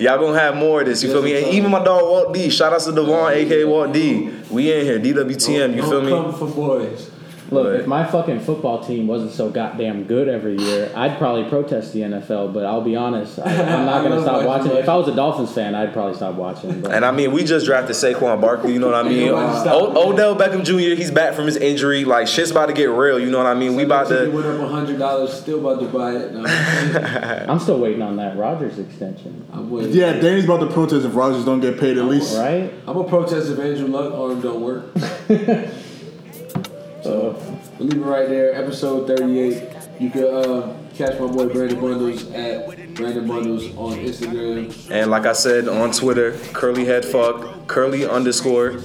y'all gonna have more of this. You feel me? And even my dog Walt D. Shout out to Devon, A K A Walt D. We in here, D W T M. You feel me? Come for boys. Look, if my fucking football team wasn't so goddamn good every year, I'd probably protest the N F L. But I'll be honest, I, I'm not going to stop watching. If I was a Dolphins fan, I'd probably stop watching. But. And I mean, we just drafted Saquon Barkley, you know what I mean? o- Odell Beckham Junior, he's back from his injury. Like, shit's about to get real, you know what I mean? We about to. We went up one hundred dollars, still about to buy it. No, I'm still waiting on that Rodgers extension. I'm waiting. Yeah, Danny's about to protest if Rodgers don't get paid at least. Right? I'm going to protest if Andrew Luck arm don't work. So, we'll leave it right there. Episode thirty-eight. You can uh, catch my boy Brandon Bundles at Brandon Bundles on Instagram. And like I said, on Twitter, curly head fuck, curly underscore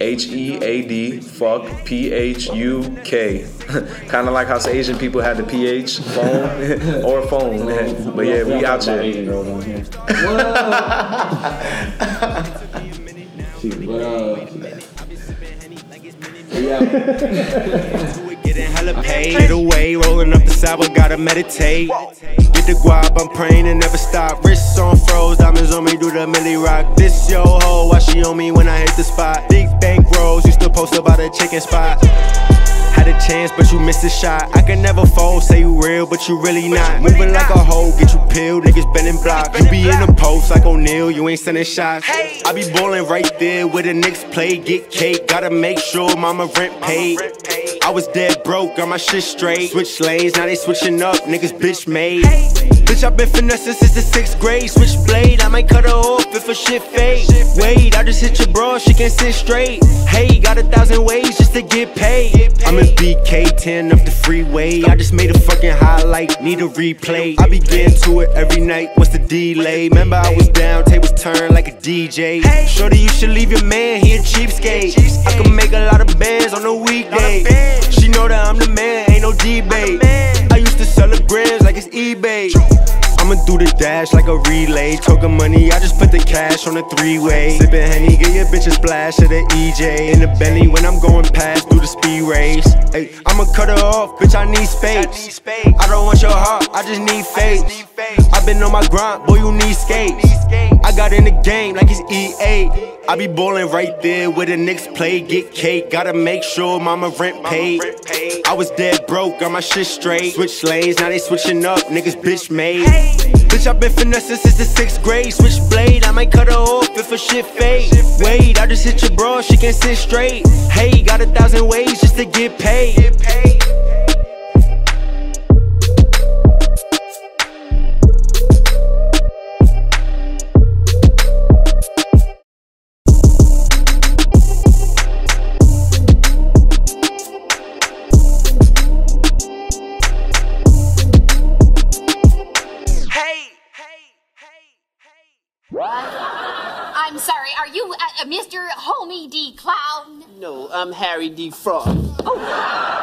H E A D fuck P H U K. Kind of like how Asian people had the P H phone or phone. But yeah, we out here. But, uh, getting hella paid. Get away, rolling up the sidewalk, gotta meditate. Get the guap, I'm praying and never stop. Wrists on froze, diamonds on me, do the milli rock. This yo ho, why she on me when I hit the spot? Big bank rolls, used to post about a chicken spot. Had a chance, but you missed a shot. I can never fold, say you real, but you really not. Moving like a hoe, get you peeled, niggas bending block. You be in the post like O'Neal, you ain't sending shots. I be ballin' right there where the next play, get cake. Gotta make sure mama rent paid. I was dead broke, got my shit straight. Switch lanes, now they switching up, niggas bitch made. Hey. Bitch, I been finessing since the sixth grade. Switch blade, I might cut her off if her shit fade. Wait, I just hit your bra, she can't sit straight. Hey, got a thousand ways just to get paid. I'm in B K ten up the freeway. I just made a fucking highlight, need a replay. I be getting to it every night, what's the delay? Remember I was down, tables turned like a D J. Shorty, you should leave your man, he a cheapskate. I can make a lot of bands on the weekday. She know that I'm the man, ain't no debate. I used to sell her grams like it's eBay. I'ma do the dash like a relay. Token money, I just put the cash on a three-way. Sippin' Henny, get your bitch a splash of the E J. In the Bentley when I'm going past through the speed race. Ay, I'ma cut her off, bitch, I need space. I don't want your heart, I just need faith. I been on my grind, boy, you need skates. I got in the game like it's E A. I be ballin' right there where the Knicks play. Get cake, gotta make sure mama rent paid. I was dead broke, got my shit straight. Switch lanes, now they switching up, niggas bitch made. Bitch, I been finessing since the sixth grade. Switch blade, I might cut her off if her shit fade. Wait, I just hit your bra, she can't sit straight. Hey, got a thousand ways just to get paid. Mister Homie D. Clown? No, I'm Harry D. Frog. Oh.